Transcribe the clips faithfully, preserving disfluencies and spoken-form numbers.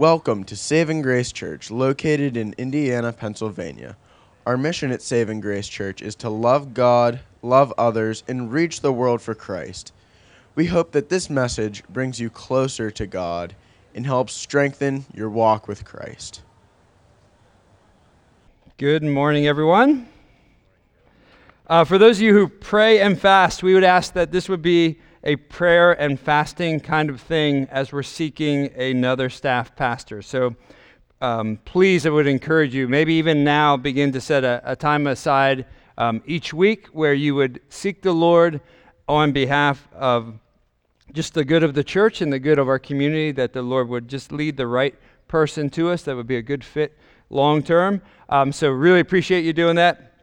Welcome to Saving Grace Church, located in Indiana, Pennsylvania. Our mission at Saving Grace Church is to love God, love others, and reach the world for Christ. We hope that this message brings you closer to God and helps strengthen your walk with Christ. Good morning, everyone. Uh, for those of you who pray and fast, we would ask that this would be a prayer and fasting kind of thing as we're seeking another staff pastor. So um, please, I would encourage you, maybe even now, begin to set a, a time aside um, each week where you would seek the Lord on behalf of just the good of the church and the good of our community, that the Lord would just lead the right person to us that would be a good fit long term. Um, so really appreciate you doing that.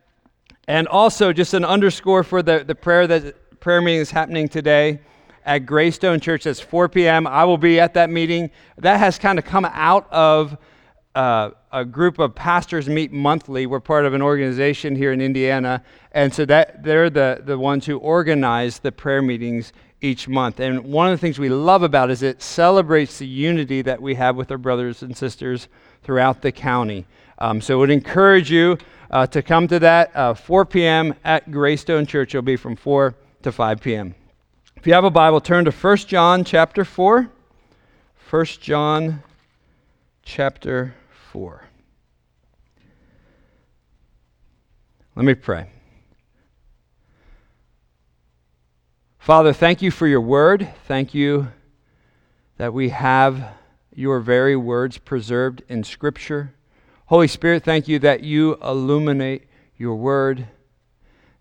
And also just an underscore for the, the prayer that prayer meeting is happening today at Greystone Church. That's four p.m. I will be at that meeting. That has kind of come out of uh, a group of pastors meet monthly. We're part of an organization here in Indiana, and so that they're the, the ones who organize the prayer meetings each month. And one of the things we love about it is it celebrates the unity that we have with our brothers and sisters throughout the county. Um, so I would encourage you uh, to come to that uh, four p.m. at Greystone Church. It'll be from four to five p.m. If you have a Bible, turn to First John chapter four. First John chapter four. Let me pray. Father, thank you for your word. Thank you that we have your very words preserved in Scripture. Holy Spirit, thank you that you illuminate your word.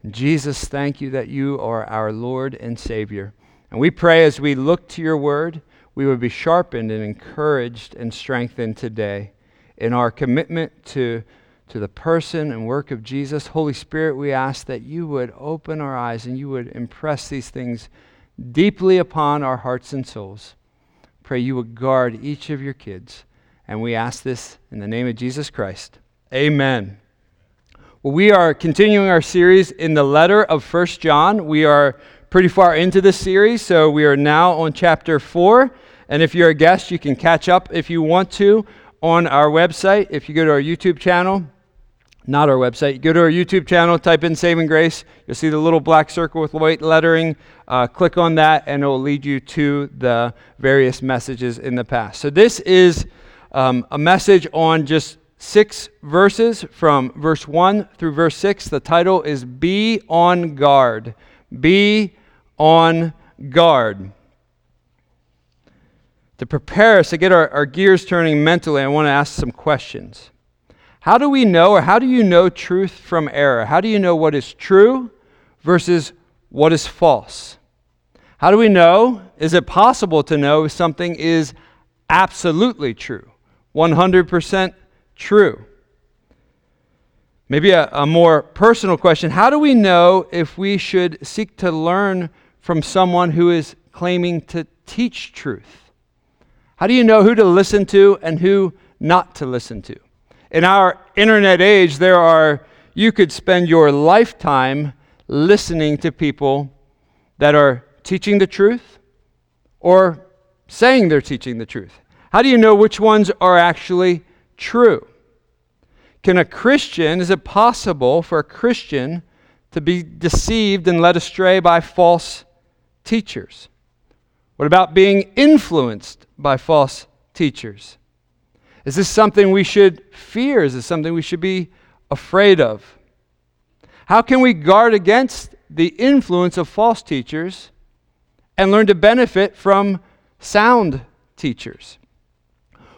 Jesus, thank you that you are our Lord and Savior. And we pray as we look to your word, we would be sharpened and encouraged and strengthened today in our commitment to, to the person and work of Jesus. Holy Spirit, we ask that you would open our eyes and you would impress these things deeply upon our hearts and souls. Pray you would guard each of your kids. And we ask this in the name of Jesus Christ. Amen. We are continuing our series in the letter of First John. We are pretty far into this series, so we are now on chapter four. And if you're a guest, you can catch up if you want to on our website. If you go to our YouTube channel, not our website, go to our YouTube channel, type in Saving Grace. You'll see the little black circle with white lettering. Uh, click on that, and it will lead you to the various messages in the past. So this is um, a message on just six verses from verse one through verse six. The title is Be on Guard. Be on Guard. To prepare us, to get our, our gears turning mentally, I want to ask some questions. How do we know, or how do you know truth from error? How do you know what is true versus what is false? How do we know? Is it possible to know if something is absolutely true, one hundred percent true? Maybe a, a more personal question. How do we know if we should seek to learn from someone who is claiming to teach truth? How do you know who to listen to and who not to listen to? In our internet age, there are, you could spend your lifetime listening to people that are teaching the truth or saying they're teaching the truth. How do you know which ones are actually true? Can a Christian, is it possible for a Christian to be deceived and led astray by false teachers? What about being influenced by false teachers? Is this something we should fear? Is this something we should be afraid of? How can we guard against the influence of false teachers and learn to benefit from sound teachers?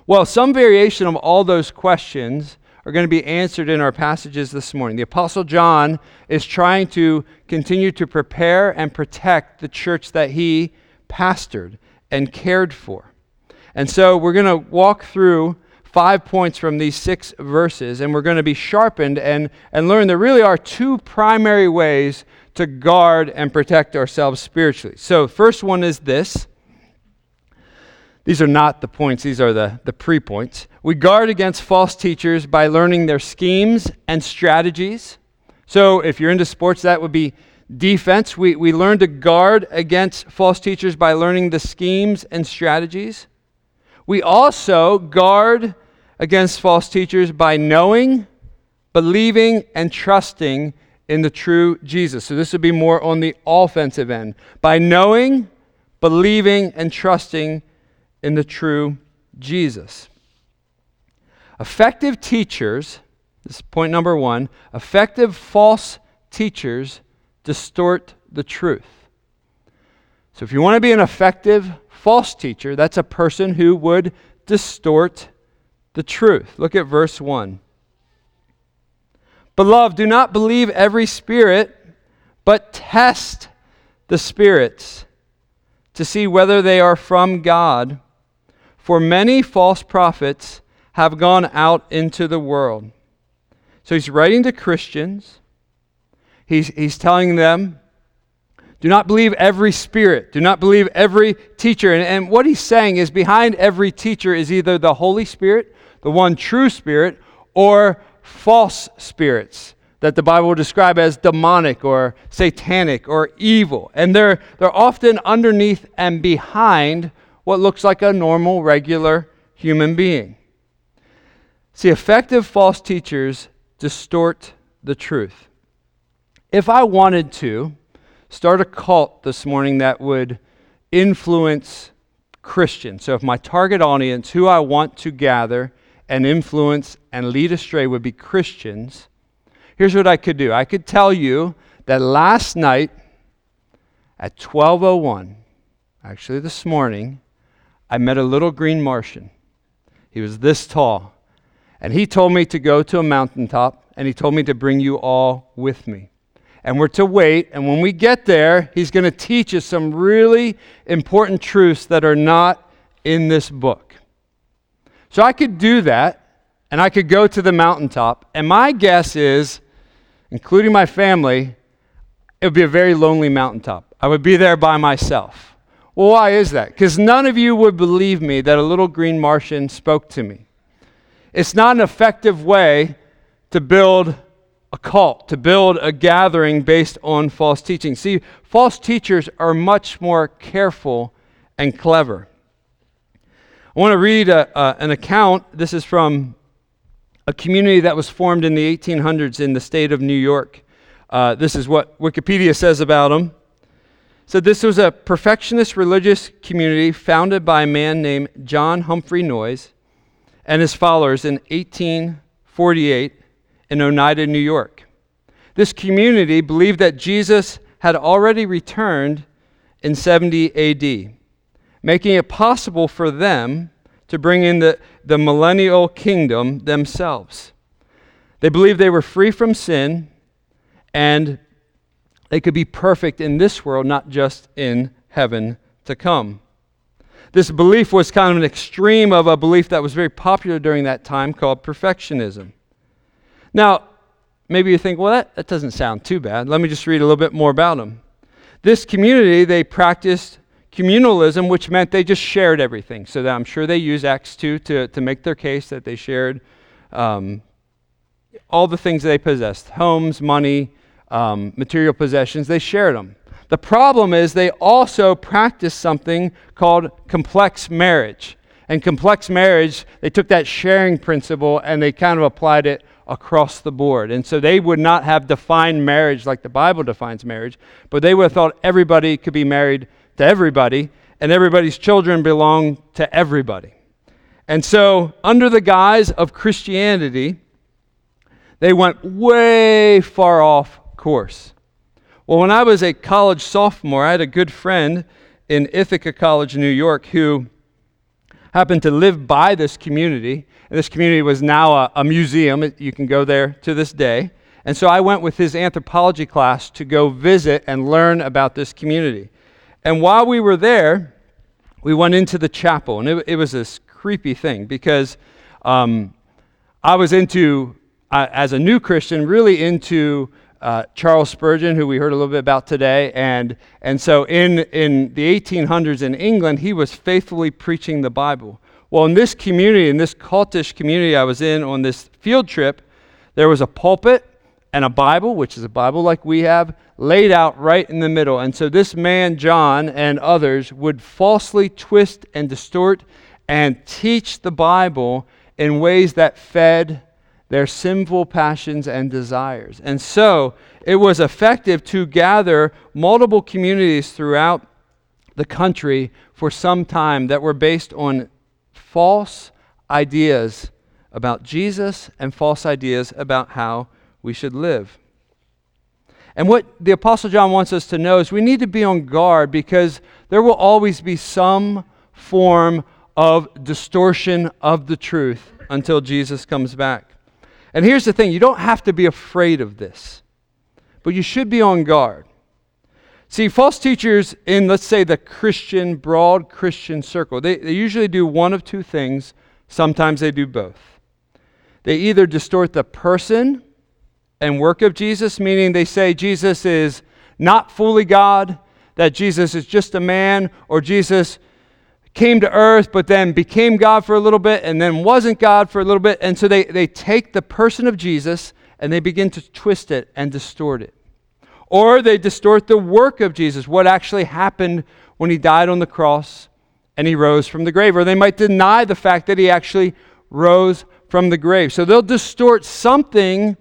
Well, some variation of all those questions are going to be answered in our passages this morning. The Apostle John is trying to continue to prepare and protect the church that he pastored and cared for. And so we're going to walk through five points from these six verses, and we're going to be sharpened and, and learn there really are two primary ways to guard and protect ourselves spiritually. So first one is this. These are not the points, these are the, the pre-points. We guard against false teachers by learning their schemes and strategies. So if you're into sports, that would be defense. We, we learn to guard against false teachers by learning the schemes and strategies. We also guard against false teachers by knowing, believing, and trusting in the true Jesus. So this would be more on the offensive end. By knowing, believing, and trusting in the true Jesus. Effective teachers, this is point number one, effective false teachers distort the truth. So if you want to be an effective false teacher, that's a person who would distort the truth. Look at verse one. Beloved, do not believe every spirit, but test the spirits to see whether they are from God. For many false prophets have gone out into the world. So he's writing to Christians. He's, he's telling them, do not believe every spirit. Do not believe every teacher. And, and what he's saying is behind every teacher is either the Holy Spirit, the one true Spirit, or false spirits that the Bible will describe as demonic or satanic or evil. And they're, they're often underneath and behind what looks like a normal, regular human being. See, effective false teachers distort the truth. If I wanted to start a cult this morning that would influence Christians, so if my target audience, who I want to gather and influence and lead astray, would be Christians, here's what I could do. I could tell you that last night at twelve oh one, actually this morning, I met a little green Martian. He was this tall. And he told me to go to a mountaintop, and he told me to bring you all with me. And we're to wait, and when we get there, he's going to teach us some really important truths that are not in this book. So I could do that, and I could go to the mountaintop, and my guess is, including my family, it would be a very lonely mountaintop. I would be there by myself. Well, why is that? Because none of you would believe me that a little green Martian spoke to me. It's not an effective way to build a cult, to build a gathering based on false teaching. See, false teachers are much more careful and clever. I want to read a, uh, an account. This is from a community that was formed in the eighteen hundreds in the state of New York. Uh, this is what Wikipedia says about them. So this was a perfectionist religious community founded by a man named John Humphrey Noyes and his followers in eighteen forty-eight in Oneida, New York. This community believed that Jesus had already returned in seventy A D, making it possible for them to bring in the, the millennial kingdom themselves. They believed they were free from sin and they could be perfect in this world, not just in heaven to come. This belief was kind of an extreme of a belief that was very popular during that time called perfectionism. Now, maybe you think, well, that, that doesn't sound too bad. Let me just read a little bit more about them. This community, they practiced communalism, which meant they just shared everything. So that I'm sure they use Acts two to, to make their case that they shared um, all the things they possessed, homes, money, um, material possessions, they shared them. The problem is they also practiced something called complex marriage. And complex marriage, they took that sharing principle and they kind of applied it across the board. And so they would not have defined marriage like the Bible defines marriage, but they would have thought everybody could be married to everybody, and everybody's children belong to everybody. And so, under the guise of Christianity, they went way far off course. Well, when I was a college sophomore, I had a good friend in Ithaca College, New York, who happened to live by this community. And this community was now a, a museum. You can go there to this day. And so I went with his anthropology class to go visit and learn about this community. And while we were there, we went into the chapel. And it, it was this creepy thing because um, I was into, uh, as a new Christian, really into uh, Charles Spurgeon, who we heard a little bit about today. And and so in, in the eighteen hundreds in England, he was faithfully preaching the Bible. Well, in this community, in this cultish community I was in on this field trip, there was a pulpit and a Bible, which is a Bible like we have, laid out right in the middle. And so this man, John, and others would falsely twist and distort and teach the Bible in ways that fed their sinful passions and desires. And so it was effective to gather multiple communities throughout the country for some time that were based on false ideas about Jesus and false ideas about how we should live. And what the Apostle John wants us to know is we need to be on guard, because there will always be some form of distortion of the truth until Jesus comes back. And here's the thing, you don't have to be afraid of this, but you should be on guard. See, false teachers in, let's say, the Christian, broad Christian circle, they, they usually do one of two things. Sometimes they do both. They either distort the person and work of Jesus, meaning they say Jesus is not fully God, that Jesus is just a man, or Jesus came to earth but then became God for a little bit and then wasn't God for a little bit. And so they, they take the person of Jesus and they begin to twist it and distort it. Or they distort the work of Jesus, what actually happened when he died on the cross and he rose from the grave. Or they might deny the fact that he actually rose from the grave. So they'll distort something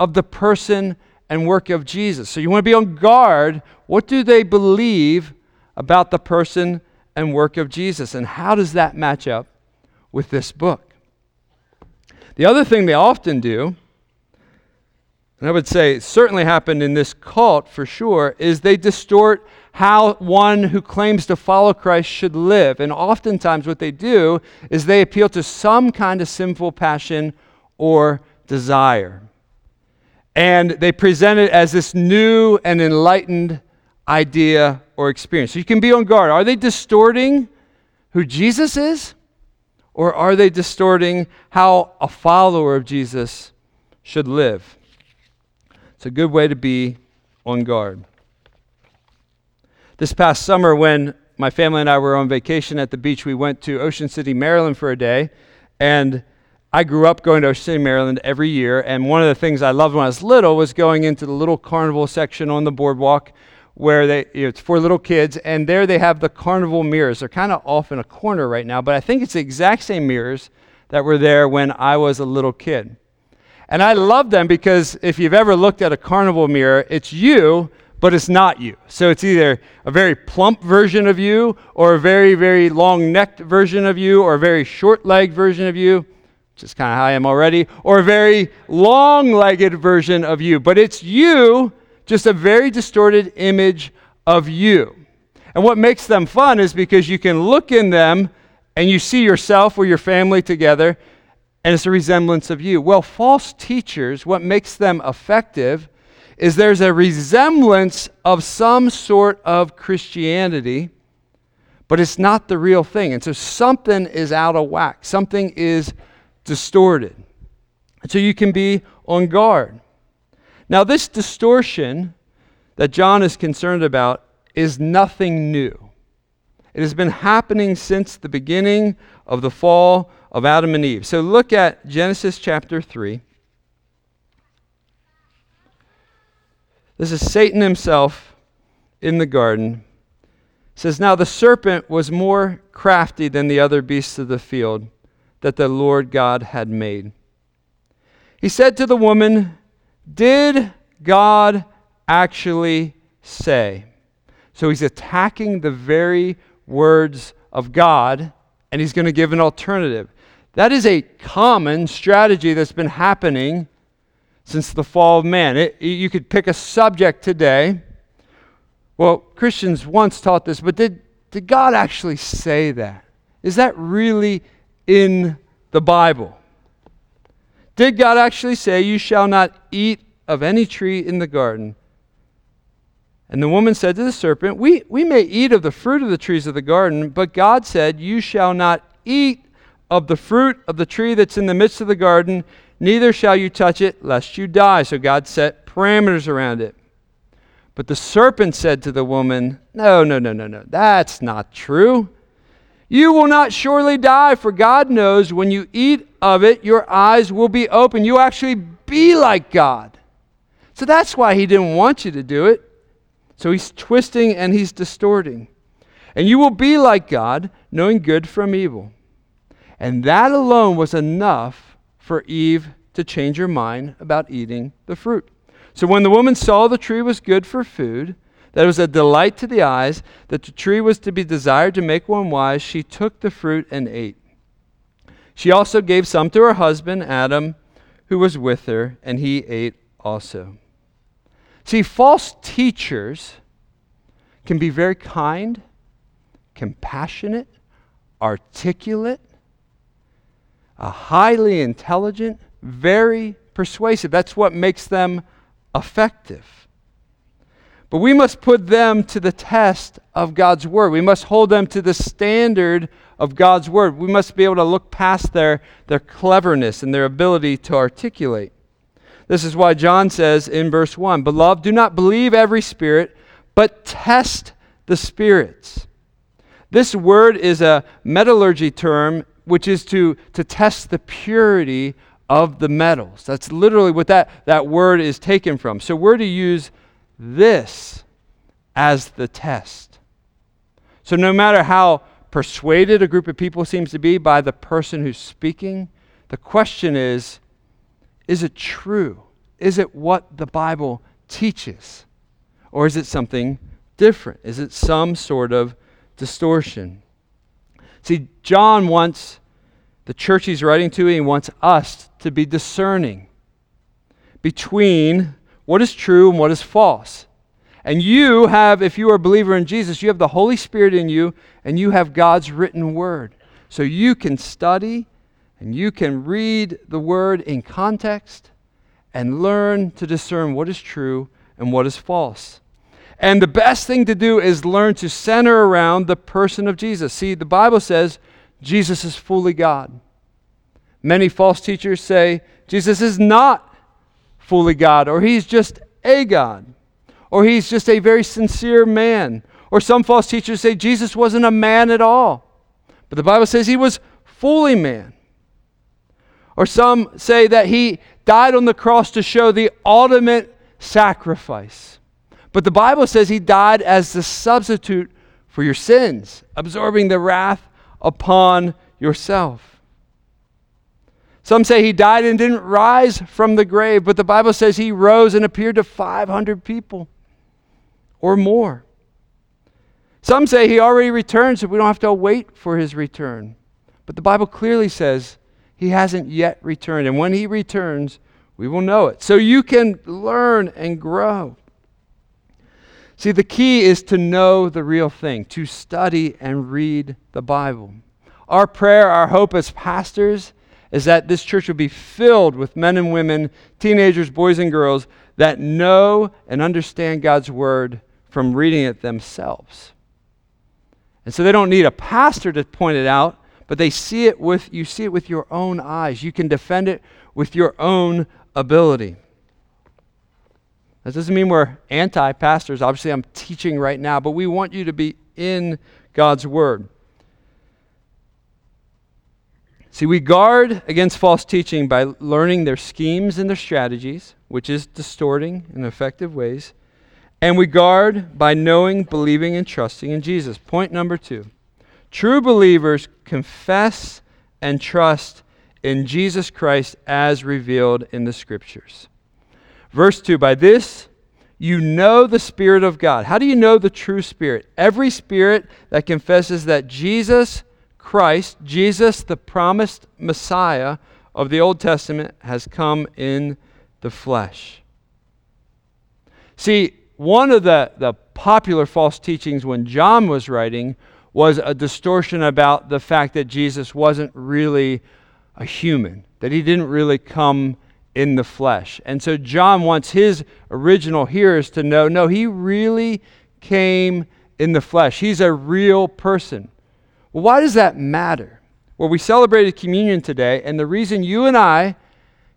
of the person and work of Jesus. So you want to be on guard. What do they believe about the person and work of Jesus? And how does that match up with this book? The other thing they often do, and I would say it certainly happened in this cult for sure, is they distort how one who claims to follow Christ should live. And oftentimes what they do is they appeal to some kind of sinful passion or desire. And they present it as this new and enlightened idea or experience. So you can be on guard. Are they distorting who Jesus is? Or are they distorting how a follower of Jesus should live? It's a good way to be on guard. This past summer, when my family and I were on vacation at the beach, we went to Ocean City, Maryland for a day. And I grew up going to Ocean City, Maryland every year. And one of the things I loved when I was little was going into the little carnival section on the boardwalk, where they, you know, it's for little kids. And there they have the carnival mirrors. They're kind of off in a corner right now, but I think it's the exact same mirrors that were there when I was a little kid. And I love them because if you've ever looked at a carnival mirror, it's you, but it's not you. So it's either a very plump version of you, or a very, very long-necked version of you, or a very short-legged version of you, which is kind of how I am already, or a very long-legged version of you. But it's you, just a very distorted image of you. And what makes them fun is because you can look in them and you see yourself or your family together, and it's a resemblance of you. Well, false teachers, what makes them effective is there's a resemblance of some sort of Christianity, but it's not the real thing. And so something is out of whack. Something is distorted. So you can be on guard. Now, this distortion that John is concerned about is nothing new. It has been happening since the beginning of the fall of Adam and Eve. So look at Genesis chapter three. This is Satan himself in the garden. It says, "Now the serpent was more crafty than the other beasts of the field that the Lord God had made. He said to the woman, 'Did God actually say?'" So he's attacking the very words of God, and he's going to give an alternative. That is a common strategy that's been happening since the fall of man. It, you could pick a subject today. Well, Christians once taught this, but did, did God actually say that? Is that really in the Bible? Did God actually say, "You shall not eat of any tree in the garden"? And the woman said to the serpent, we, we may eat of the fruit of the trees of the garden, but God said, "You shall not eat of the fruit of the tree that's in the midst of the garden, neither shall you touch it, lest you die." So God set parameters around it. But the serpent said to the woman, no, no, no, no, no, that's not true. "You will not surely die, for God knows when you eat of it, your eyes will be open. You'll actually be like God." So that's why he didn't want you to do it. So he's twisting and he's distorting. "And you will be like God, knowing good from evil." And that alone was enough for Eve to change her mind about eating the fruit. So when the woman saw the tree was good for food, that it was a delight to the eyes, that the tree was to be desired to make one wise, she took the fruit and ate. She also gave some to her husband, Adam, who was with her, and he ate also. See, false teachers can be very kind, compassionate, articulate, uh, highly intelligent, very persuasive. That's what makes them effective. But we must put them to the test of God's word. We must hold them to the standard of God's word. We must be able to look past their, their cleverness and their ability to articulate. This is why John says in verse one, "Beloved, do not believe every spirit, but test the spirits." This word is a metallurgy term, which is to, to test the purity of the metals. That's literally what that, that word is taken from. So we're to use this as the test. So no matter how persuaded a group of people seems to be by the person who's speaking, the question is, is it true? Is it what the Bible teaches? Or is it something different? Is it some sort of distortion? See, John wants the church he's writing to, he wants us to be discerning between what is true and what is false. And you have, if you are a believer in Jesus, you have the Holy Spirit in you, and you have God's written word. So you can study, and you can read the word in context, and learn to discern what is true and what is false. And the best thing to do is learn to center around the person of Jesus. See, the Bible says Jesus is fully God. Many false teachers say Jesus is not fully God, or he's just a God, or he's just a very sincere man. Or some false teachers say Jesus wasn't a man at all, but the Bible says he was fully man. Or some say that he died on the cross to show the ultimate sacrifice, but the Bible says he died as the substitute for your sins, absorbing the wrath upon yourself. Some say he died and didn't rise from the grave, but the Bible says he rose and appeared to five hundred people or more. Some say he already returned, so we don't have to wait for his return. But the Bible clearly says he hasn't yet returned, and when he returns, we will know it. So you can learn and grow. See, the key is to know the real thing, to study and read the Bible. Our prayer, our hope as pastors, is that this church will be filled with men and women, teenagers, boys and girls, that know and understand God's word from reading it themselves. And so they don't need a pastor to point it out, but they see it with, you see it with your own eyes. You can defend it with your own ability. That doesn't mean we're anti-pastors. Obviously, I'm teaching right now, but we want you to be in God's word. See, we guard against false teaching by learning their schemes and their strategies, which is distorting in effective ways. And we guard by knowing, believing, and trusting in Jesus. Point number two. True believers confess and trust in Jesus Christ as revealed in the Scriptures. Verse two, by this you know the Spirit of God. How do you know the true Spirit? Every spirit that confesses that Jesus Christ, Jesus, the promised Messiah of the Old Testament, has come in the flesh. See, one of the, the popular false teachings when John was writing was a distortion about the fact that Jesus wasn't really a human, that he didn't really come in the flesh. And so John wants his original hearers to know, no, he really came in the flesh. He's a real person. Well, why does that matter? Well, we celebrated communion today, and the reason you and I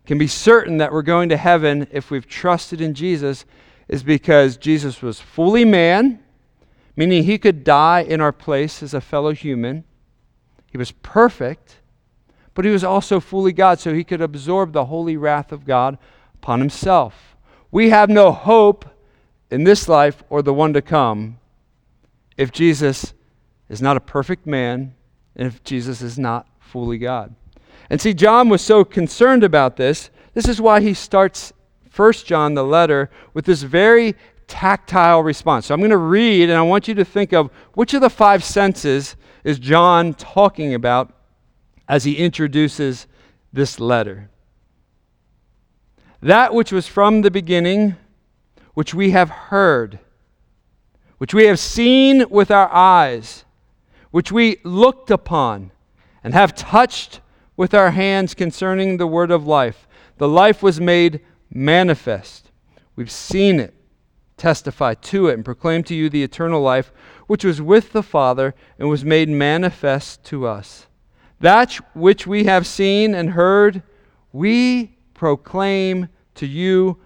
can be certain that we're going to heaven if we've trusted in Jesus is because Jesus was fully man, meaning he could die in our place as a fellow human. He was perfect, but he was also fully God, so he could absorb the holy wrath of God upon himself. We have no hope in this life or the one to come if Jesus is not a perfect man, and if Jesus is not fully God. And see, John was so concerned about this. This is why he starts First John, the letter, with this very tactile response. So I'm going to read, and I want you to think of which of the five senses is John talking about as he introduces this letter. That which was from the beginning, which we have heard, which we have seen with our eyes, which we looked upon and have touched with our hands concerning the word of life. The life was made manifest. We've seen it, testify to it, and proclaim to you the eternal life, which was with the Father and was made manifest to us. That which we have seen and heard, we proclaim to you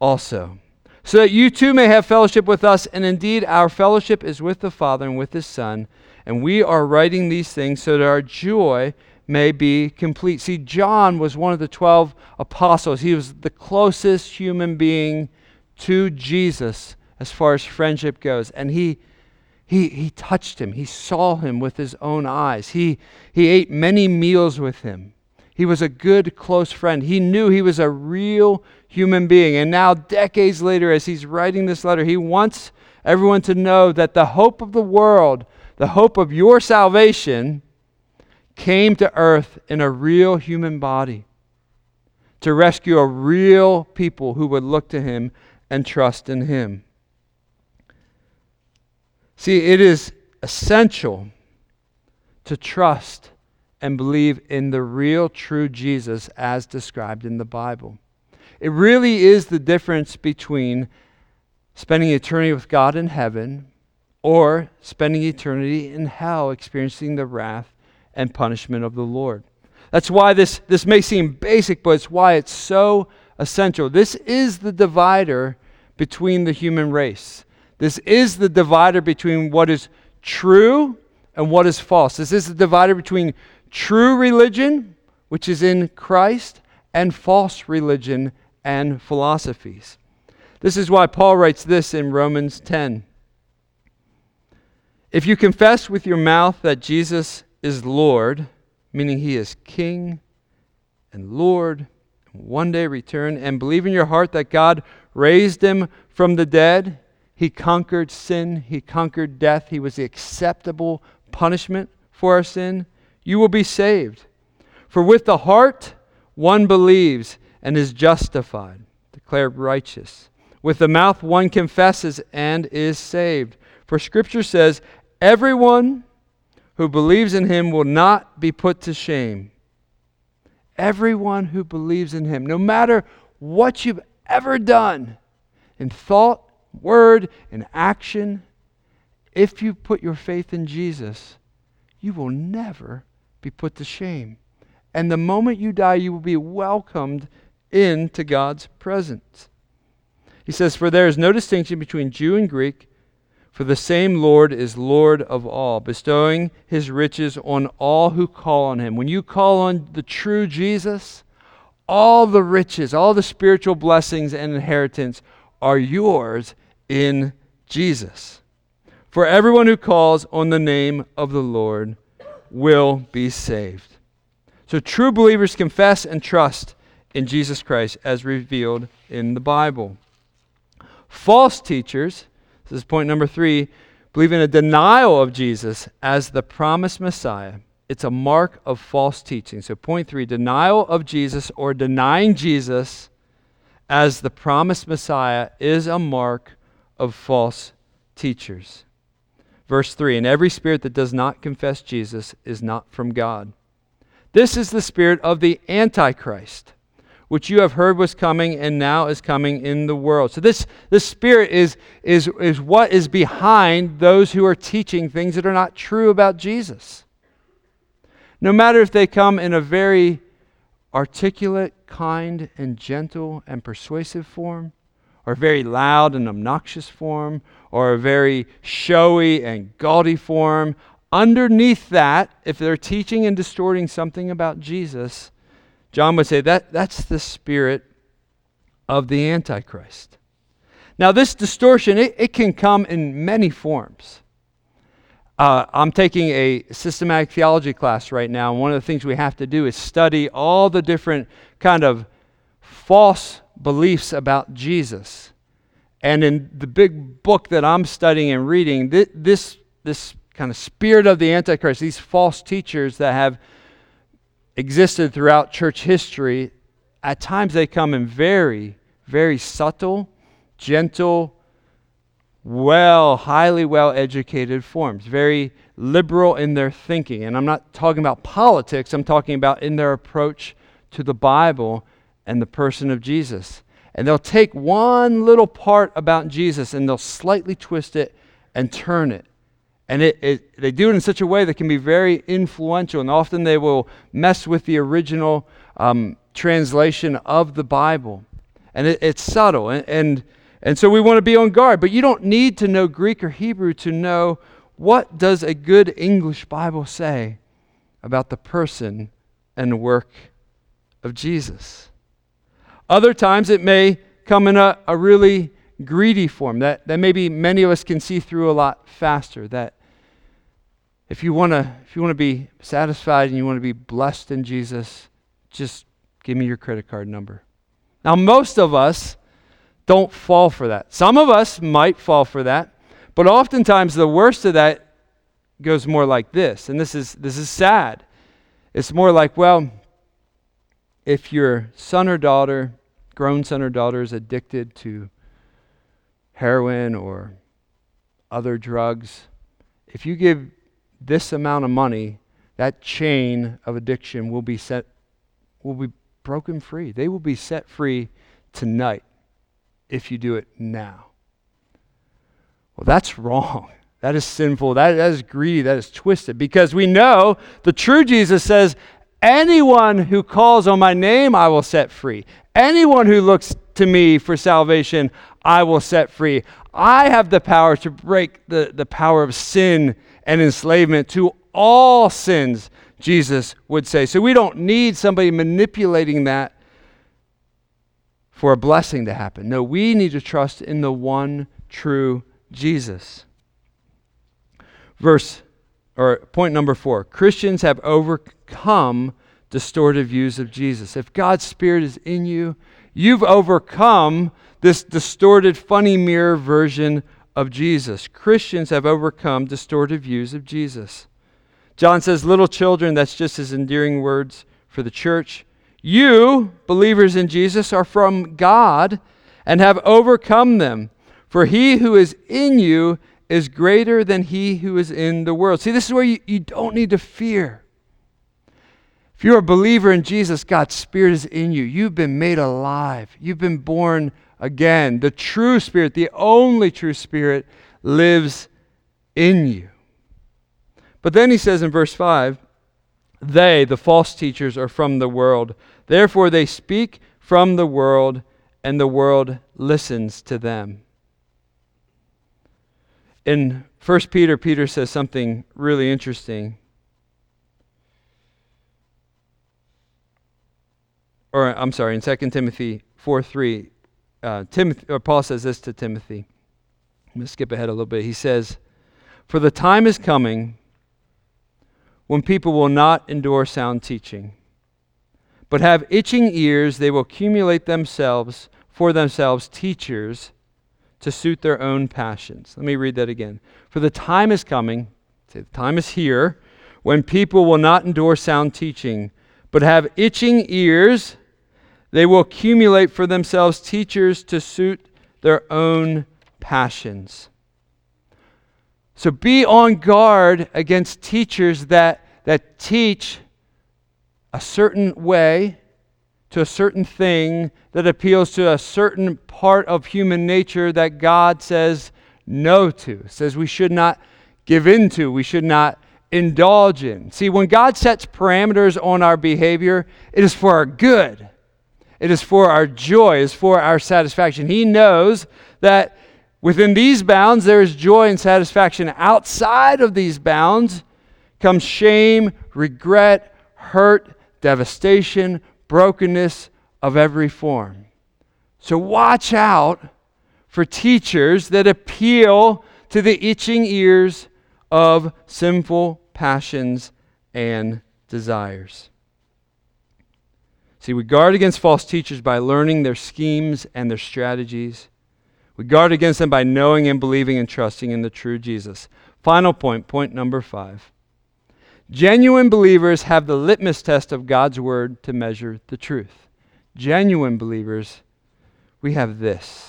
also, so that you too may have fellowship with us. And indeed, our fellowship is with the Father and with His Son. And we are writing these things so that our joy may be complete. See, John was one of the twelve apostles. He was the closest human being to Jesus as far as friendship goes. And he he he touched him. He saw him with his own eyes. He he ate many meals with him. He was a good, close friend. He knew he was a real human being. And now, decades later, as he's writing this letter, he wants everyone to know that the hope of the world, the hope of your salvation, came to earth in a real human body to rescue a real people who would look to him and trust in him. See, it is essential to trust and believe in the real, true Jesus as described in the Bible. It really is the difference between spending eternity with God in heaven or spending eternity in hell, experiencing the wrath and punishment of the Lord. That's why this, this may seem basic, but it's why it's so essential. This is the divider between the human race. This is the divider between what is true and what is false. This is the divider between true religion, which is in Christ, and false religion and philosophies. This is why Paul writes this in Romans ten. If you confess with your mouth that Jesus is Lord, meaning he is King and Lord, and one day return, and believe in your heart that God raised him from the dead, he conquered sin, he conquered death, he was the acceptable punishment for our sin, you will be saved. For with the heart one believes and is justified, declared righteous. With the mouth one confesses and is saved. For Scripture says, everyone who believes in him will not be put to shame. Everyone who believes in him, no matter what you've ever done, in thought, word, in action, if you put your faith in Jesus, you will never be put to shame. And the moment you die, you will be welcomed into God's presence. He says, for there is no distinction between Jew and Greek, for the same Lord is Lord of all, bestowing his riches on all who call on him. When you call on the true Jesus, all the riches, all the spiritual blessings and inheritance are yours in Jesus. For everyone who calls on the name of the Lord will be saved. So true believers confess and trust in Jesus Christ as revealed in the Bible. False teachers, this is point number three, believe in a denial of Jesus as the promised Messiah. It's a mark of false teaching. So point three, denial of Jesus or denying Jesus as the promised Messiah is a mark of false teachers. Verse three, and every spirit that does not confess Jesus is not from God. This is the spirit of the Antichrist, which you have heard was coming and now is coming in the world. So this, this spirit is, is, is what is behind those who are teaching things that are not true about Jesus. No matter if they come in a very articulate, kind, and gentle and persuasive form, or very loud and obnoxious form, or a very showy and gaudy form, underneath that, if they're teaching and distorting something about Jesus, John would say that that's the spirit of the Antichrist. Now, this distortion, it, it can come in many forms. Uh, I'm taking a systematic theology class right now, and one of the things we have to do is study all the different kind of false beliefs about Jesus. And in the big book that I'm studying and reading, th- this this kind of spirit of the Antichrist, these false teachers that have existed throughout church history, at times they come in very, very subtle, gentle, well, highly well-educated forms, very liberal in their thinking. And I'm not talking about politics, I'm talking about in their approach to the Bible and the person of Jesus. And they'll take one little part about Jesus and they'll slightly twist it and turn it. And it, it they do it in such a way that can be very influential, and often they will mess with the original um, translation of the Bible. And it, it's subtle, and, and And so we want to be on guard, but you don't need to know Greek or Hebrew to know what does a good English Bible say about the person and work of Jesus. Other times it may come in a, a really greedy form that, that maybe many of us can see through a lot faster, that if you want to if you want to be satisfied and you want to be blessed in Jesus, just give me your credit card number. Now, most of us don't fall for that. Some of us might fall for that, but oftentimes the worst of that goes more like this, and this is this is sad. It's more like, well, if your son or daughter, grown son or daughter, is addicted to heroin or other drugs, if you give this amount of money, that chain of addiction will be set, will be broken free. They will be set free tonight if you do it now. Well, that's wrong. That is sinful. That, that is greedy. That is twisted. Because we know the true Jesus says, anyone who calls on my name, I will set free. Anyone who looks to me for salvation, I will set free. I have the power to break the, the power of sin and enslavement to all sins, Jesus would say. So we don't need somebody manipulating that for a blessing to happen. No, we need to trust in the one true Jesus. Verse, or point number four, Christians have overcome distorted views of Jesus. If God's Spirit is in you, you've overcome this distorted, funny mirror version of Jesus. Christians have overcome distorted views of Jesus. John says, little children, that's just his endearing words for the church. You, believers in Jesus, are from God and have overcome them. For he who is in you is greater than he who is in the world. See, this is where you, you don't need to fear. If you're a believer in Jesus, God's Spirit is in you. You've been made alive. You've been born again. The true Spirit, the only true Spirit, lives in you. But then he says in verse five, they, the false teachers, are from the world. Therefore, they speak from the world, and the world listens to them. In First Peter, Peter says something really interesting. Or, I'm sorry, in Second Timothy four three, uh, Timothy, or Paul says this to Timothy. I'm going to skip ahead a little bit. He says, for the time is coming when people will not endure sound teaching, but have itching ears, they will accumulate themselves for themselves teachers to suit their own passions. Let me read that again. For the time is coming, say the time is here, when people will not endure sound teaching, but have itching ears, they will accumulate for themselves teachers to suit their own passions. So be on guard against teachers that that teach a certain way to a certain thing that appeals to a certain part of human nature that God says no to, says we should not give into, we should not indulge in. See, when God sets parameters on our behavior, it is for our good. It is for our joy. It is for our satisfaction. He knows that within these bounds, there is joy and satisfaction. Outside of these bounds comes shame, regret, hurt, devastation, brokenness of every form. So watch out for teachers that appeal to the itching ears of sinful passions and desires. See, we guard against false teachers by learning their schemes and their strategies. We guard against them by knowing and believing and trusting in the true Jesus. Final point, point number five. Genuine believers have the litmus test of God's word to measure the truth. Genuine believers, we have this.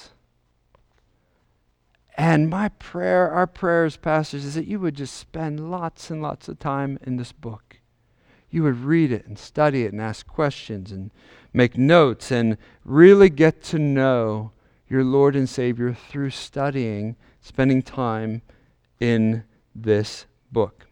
And my prayer, our prayer as pastors, is that you would just spend lots and lots of time in this book. You would read it and study it and ask questions and make notes and really get to know your Lord and Savior through studying, spending time in this book.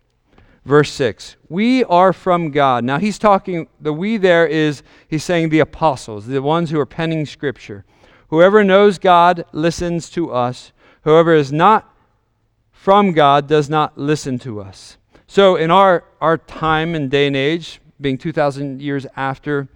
Verse six, we are from God. Now he's talking, the we there is, he's saying the apostles, the ones who are penning Scripture. Whoever knows God listens to us. Whoever is not from God does not listen to us. So in our, our time and day and age, being two thousand years after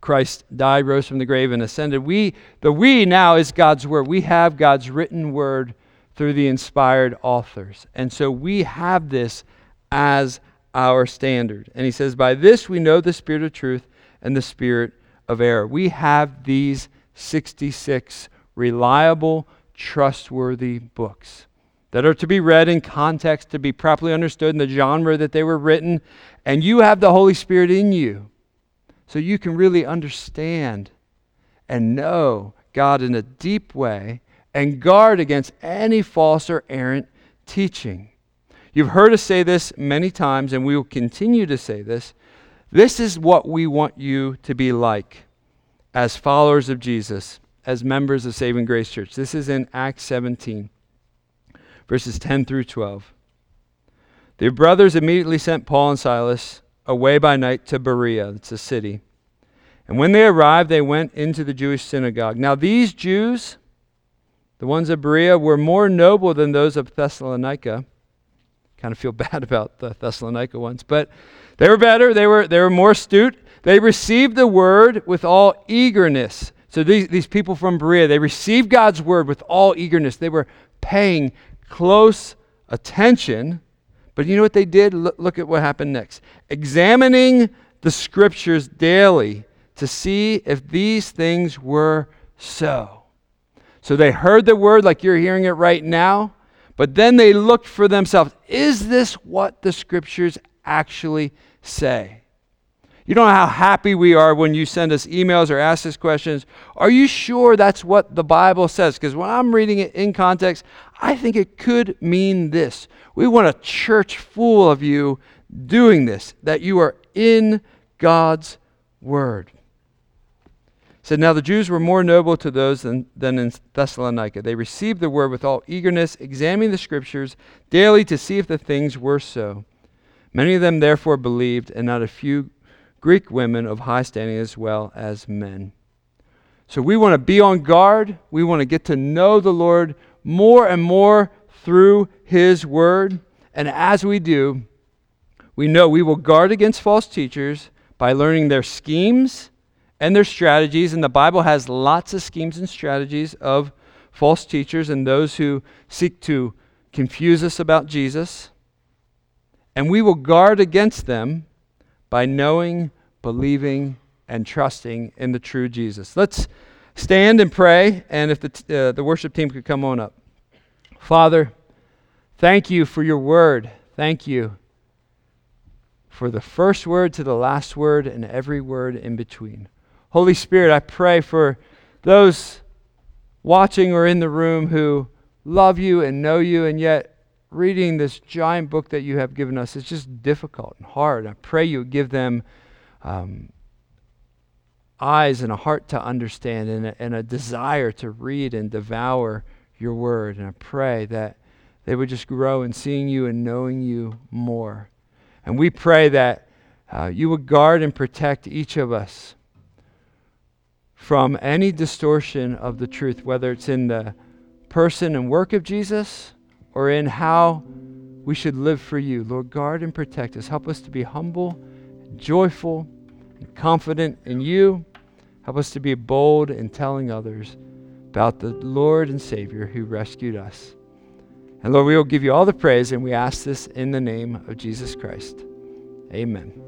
Christ died, rose from the grave, and ascended, we the we now is God's word. We have God's written word through the inspired authors. And so we have this as our standard. And he says, by this we know the spirit of truth and the spirit of error. We have these sixty-six reliable, trustworthy books that are to be read in context, to be properly understood in the genre that they were written. And you have the Holy Spirit in you. So you can really understand and know God in a deep way and guard against any false or errant teaching. You've heard us say this many times, and we will continue to say this. This is what we want you to be like as followers of Jesus, as members of Saving Grace Church. This is in Acts seventeen. Verses ten through twelve. The brothers immediately sent Paul and Silas away by night to Berea. It's a city. And when they arrived, they went into the Jewish synagogue. Now these Jews, the ones of Berea, were more noble than those of Thessalonica. Kind of feel bad about the Thessalonica ones, but they were better. They were, they were more astute. They received the word with all eagerness. So these, these people from Berea, they received God's word with all eagerness. They were paying close attention, but you know what they did? L- look at what happened next. Examining the scriptures daily to see if these things were so. So they heard the word like you're hearing it right now, but then they looked for themselves. Is this what the scriptures actually say? You don't know how happy we are when you send us emails or ask us questions. Are you sure that's what the Bible says? Because when I'm reading it in context, I think it could mean this. We want a church full of you doing this, that you are in God's word. It said, now the Jews were more noble to those than, than in Thessalonica. They received the word with all eagerness, examining the scriptures daily to see if the things were so. Many of them therefore believed, and not a few Greek women of high standing as well as men. So we want to be on guard. We want to get to know the Lord more and more through His Word. And as we do, we know we will guard against false teachers by learning their schemes and their strategies. And the Bible has lots of schemes and strategies of false teachers and those who seek to confuse us about Jesus. And we will guard against them by knowing, believing, and trusting in the true Jesus. Let's stand and pray, and if the t- uh, the worship team could come on up. Father, thank you for your word. Thank you for the first word to the last word and every word in between. Holy Spirit, I pray for those watching or in the room who love you and know you, and yet reading this giant book that you have given us is just difficult and hard. I pray you would give them um, eyes and a heart to understand and a, and a desire to read and devour your word. And I pray that they would just grow in seeing you and knowing you more. And we pray that uh, you would guard and protect each of us from any distortion of the truth, whether it's in the person and work of Jesus or in how we should live for you. Lord, guard and protect us. Help us to be humble, joyful, and confident in you. Help us to be bold in telling others about the Lord and Savior who rescued us. And Lord, we will give you all the praise, and we ask this in the name of Jesus Christ. Amen.